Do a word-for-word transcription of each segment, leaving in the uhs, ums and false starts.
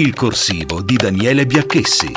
Il Corsivo di Daniele Biacchessi.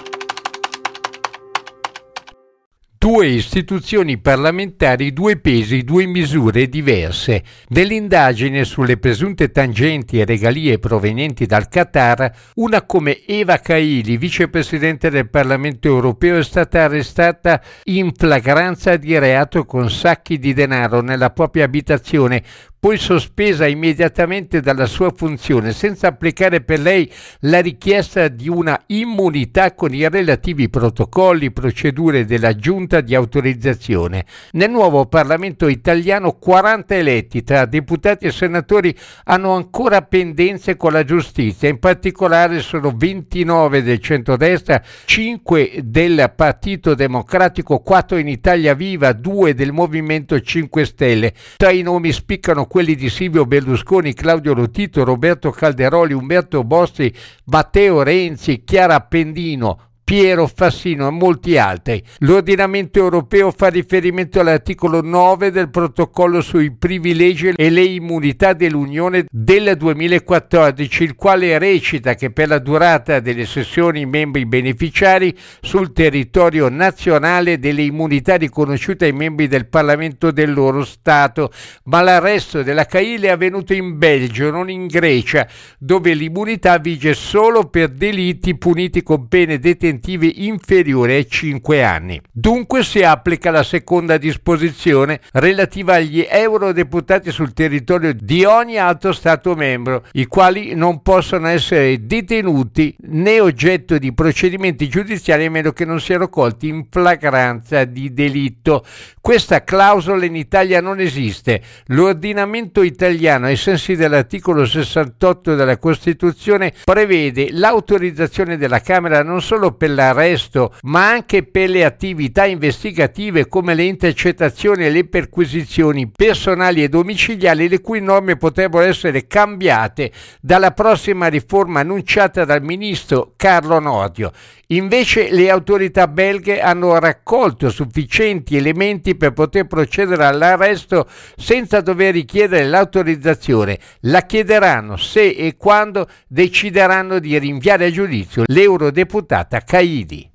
Due istituzioni parlamentari, due pesi, due misure diverse. Nell'indagine sulle presunte tangenti e regalie provenienti dal Qatar, una come Eva Kaili, vicepresidente del Parlamento Europeo, è stata arrestata in flagranza di reato con sacchi di denaro nella propria abitazione, poi sospesa immediatamente dalla sua funzione senza applicare per lei la richiesta di una immunità con i relativi protocolli, procedure della giunta di autorizzazione. Nel nuovo Parlamento italiano quaranta eletti tra deputati e senatori hanno ancora pendenze con la giustizia, in particolare sono ventinove del centrodestra, cinque del Partito Democratico, quattro in Italia Viva, due del Movimento cinque Stelle. Tra i nomi spiccano quelli di Silvio Berlusconi, Claudio Lotito, Roberto Calderoli, Umberto Bossi, Matteo Renzi, Chiara Appendino, Piero Fassino e molti altri. L'ordinamento europeo fa riferimento all'articolo nove del Protocollo sui privilegi e le immunità dell'Unione del duemilaquattordici, il quale recita che per la durata delle sessioni i membri beneficiari sul territorio nazionale delle immunità riconosciute ai membri del Parlamento del loro Stato, ma l'arresto della Kaili è avvenuto in Belgio, non in Grecia, dove l'immunità vige solo per delitti puniti con pene detentive inferiore ai cinque anni. Dunque si applica la seconda disposizione relativa agli eurodeputati sul territorio di ogni altro Stato membro, i quali non possono essere detenuti né oggetto di procedimenti giudiziari a meno che non siano colti in flagranza di delitto. Questa clausola in Italia non esiste. L'ordinamento italiano, ai sensi dell'articolo sessantotto della Costituzione, prevede l'autorizzazione della Camera non solo per l'arresto, ma anche per le attività investigative come le intercettazioni e le perquisizioni personali e domiciliari, le cui norme potrebbero essere cambiate dalla prossima riforma annunciata dal ministro Carlo Nordio. Invece le autorità belghe hanno raccolto sufficienti elementi per poter procedere all'arresto senza dover richiedere l'autorizzazione. La chiederanno se e quando decideranno di rinviare a giudizio l'eurodeputata Kaili.